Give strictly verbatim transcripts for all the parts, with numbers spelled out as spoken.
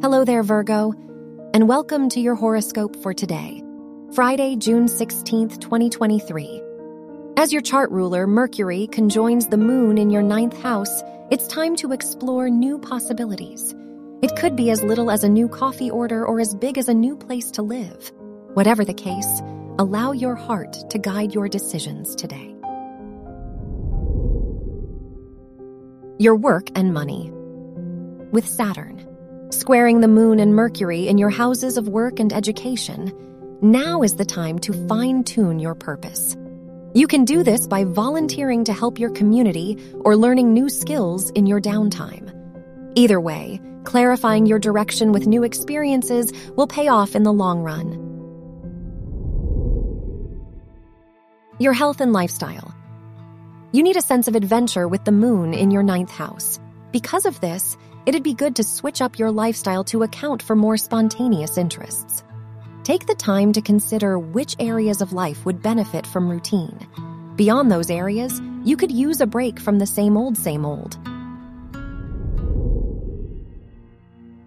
Hello there, Virgo, and welcome to your horoscope for today, Friday, June sixteenth, twenty twenty-three. As your chart ruler, Mercury, conjoins the moon in your ninth house, it's time to explore new possibilities. It could be as little as a new coffee order or as big as a new place to live. Whatever the case, allow your heart to guide your decisions today. Your work and money. With Saturn squaring the moon and Mercury in your houses of work and education, now is the time to fine-tune your purpose. You can do this by volunteering to help your community or learning new skills in your downtime. Either way, clarifying your direction with new experiences will pay off in the long run. Your health and lifestyle. You need a sense of adventure with the moon in your ninth house. Because of this, it'd be good to switch up your lifestyle to account for more spontaneous interests. Take the time to consider which areas of life would benefit from routine. Beyond those areas, you could use a break from the same old, same old.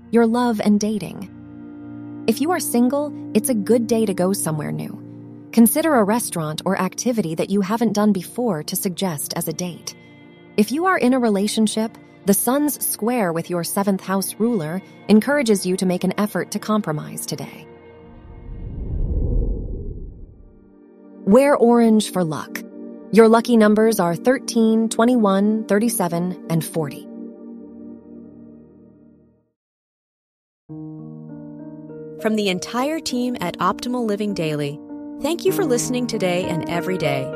Your love and dating. If you are single, it's a good day to go somewhere new. Consider a restaurant or activity that you haven't done before to suggest as a date. If you are in a relationship, the sun's square with your seventh house ruler encourages you to make an effort to compromise today. Wear orange for luck. Your lucky numbers are thirteen, twenty-one, thirty-seven, and forty. From the entire team at Optimal Living Daily, thank you for listening today and every day.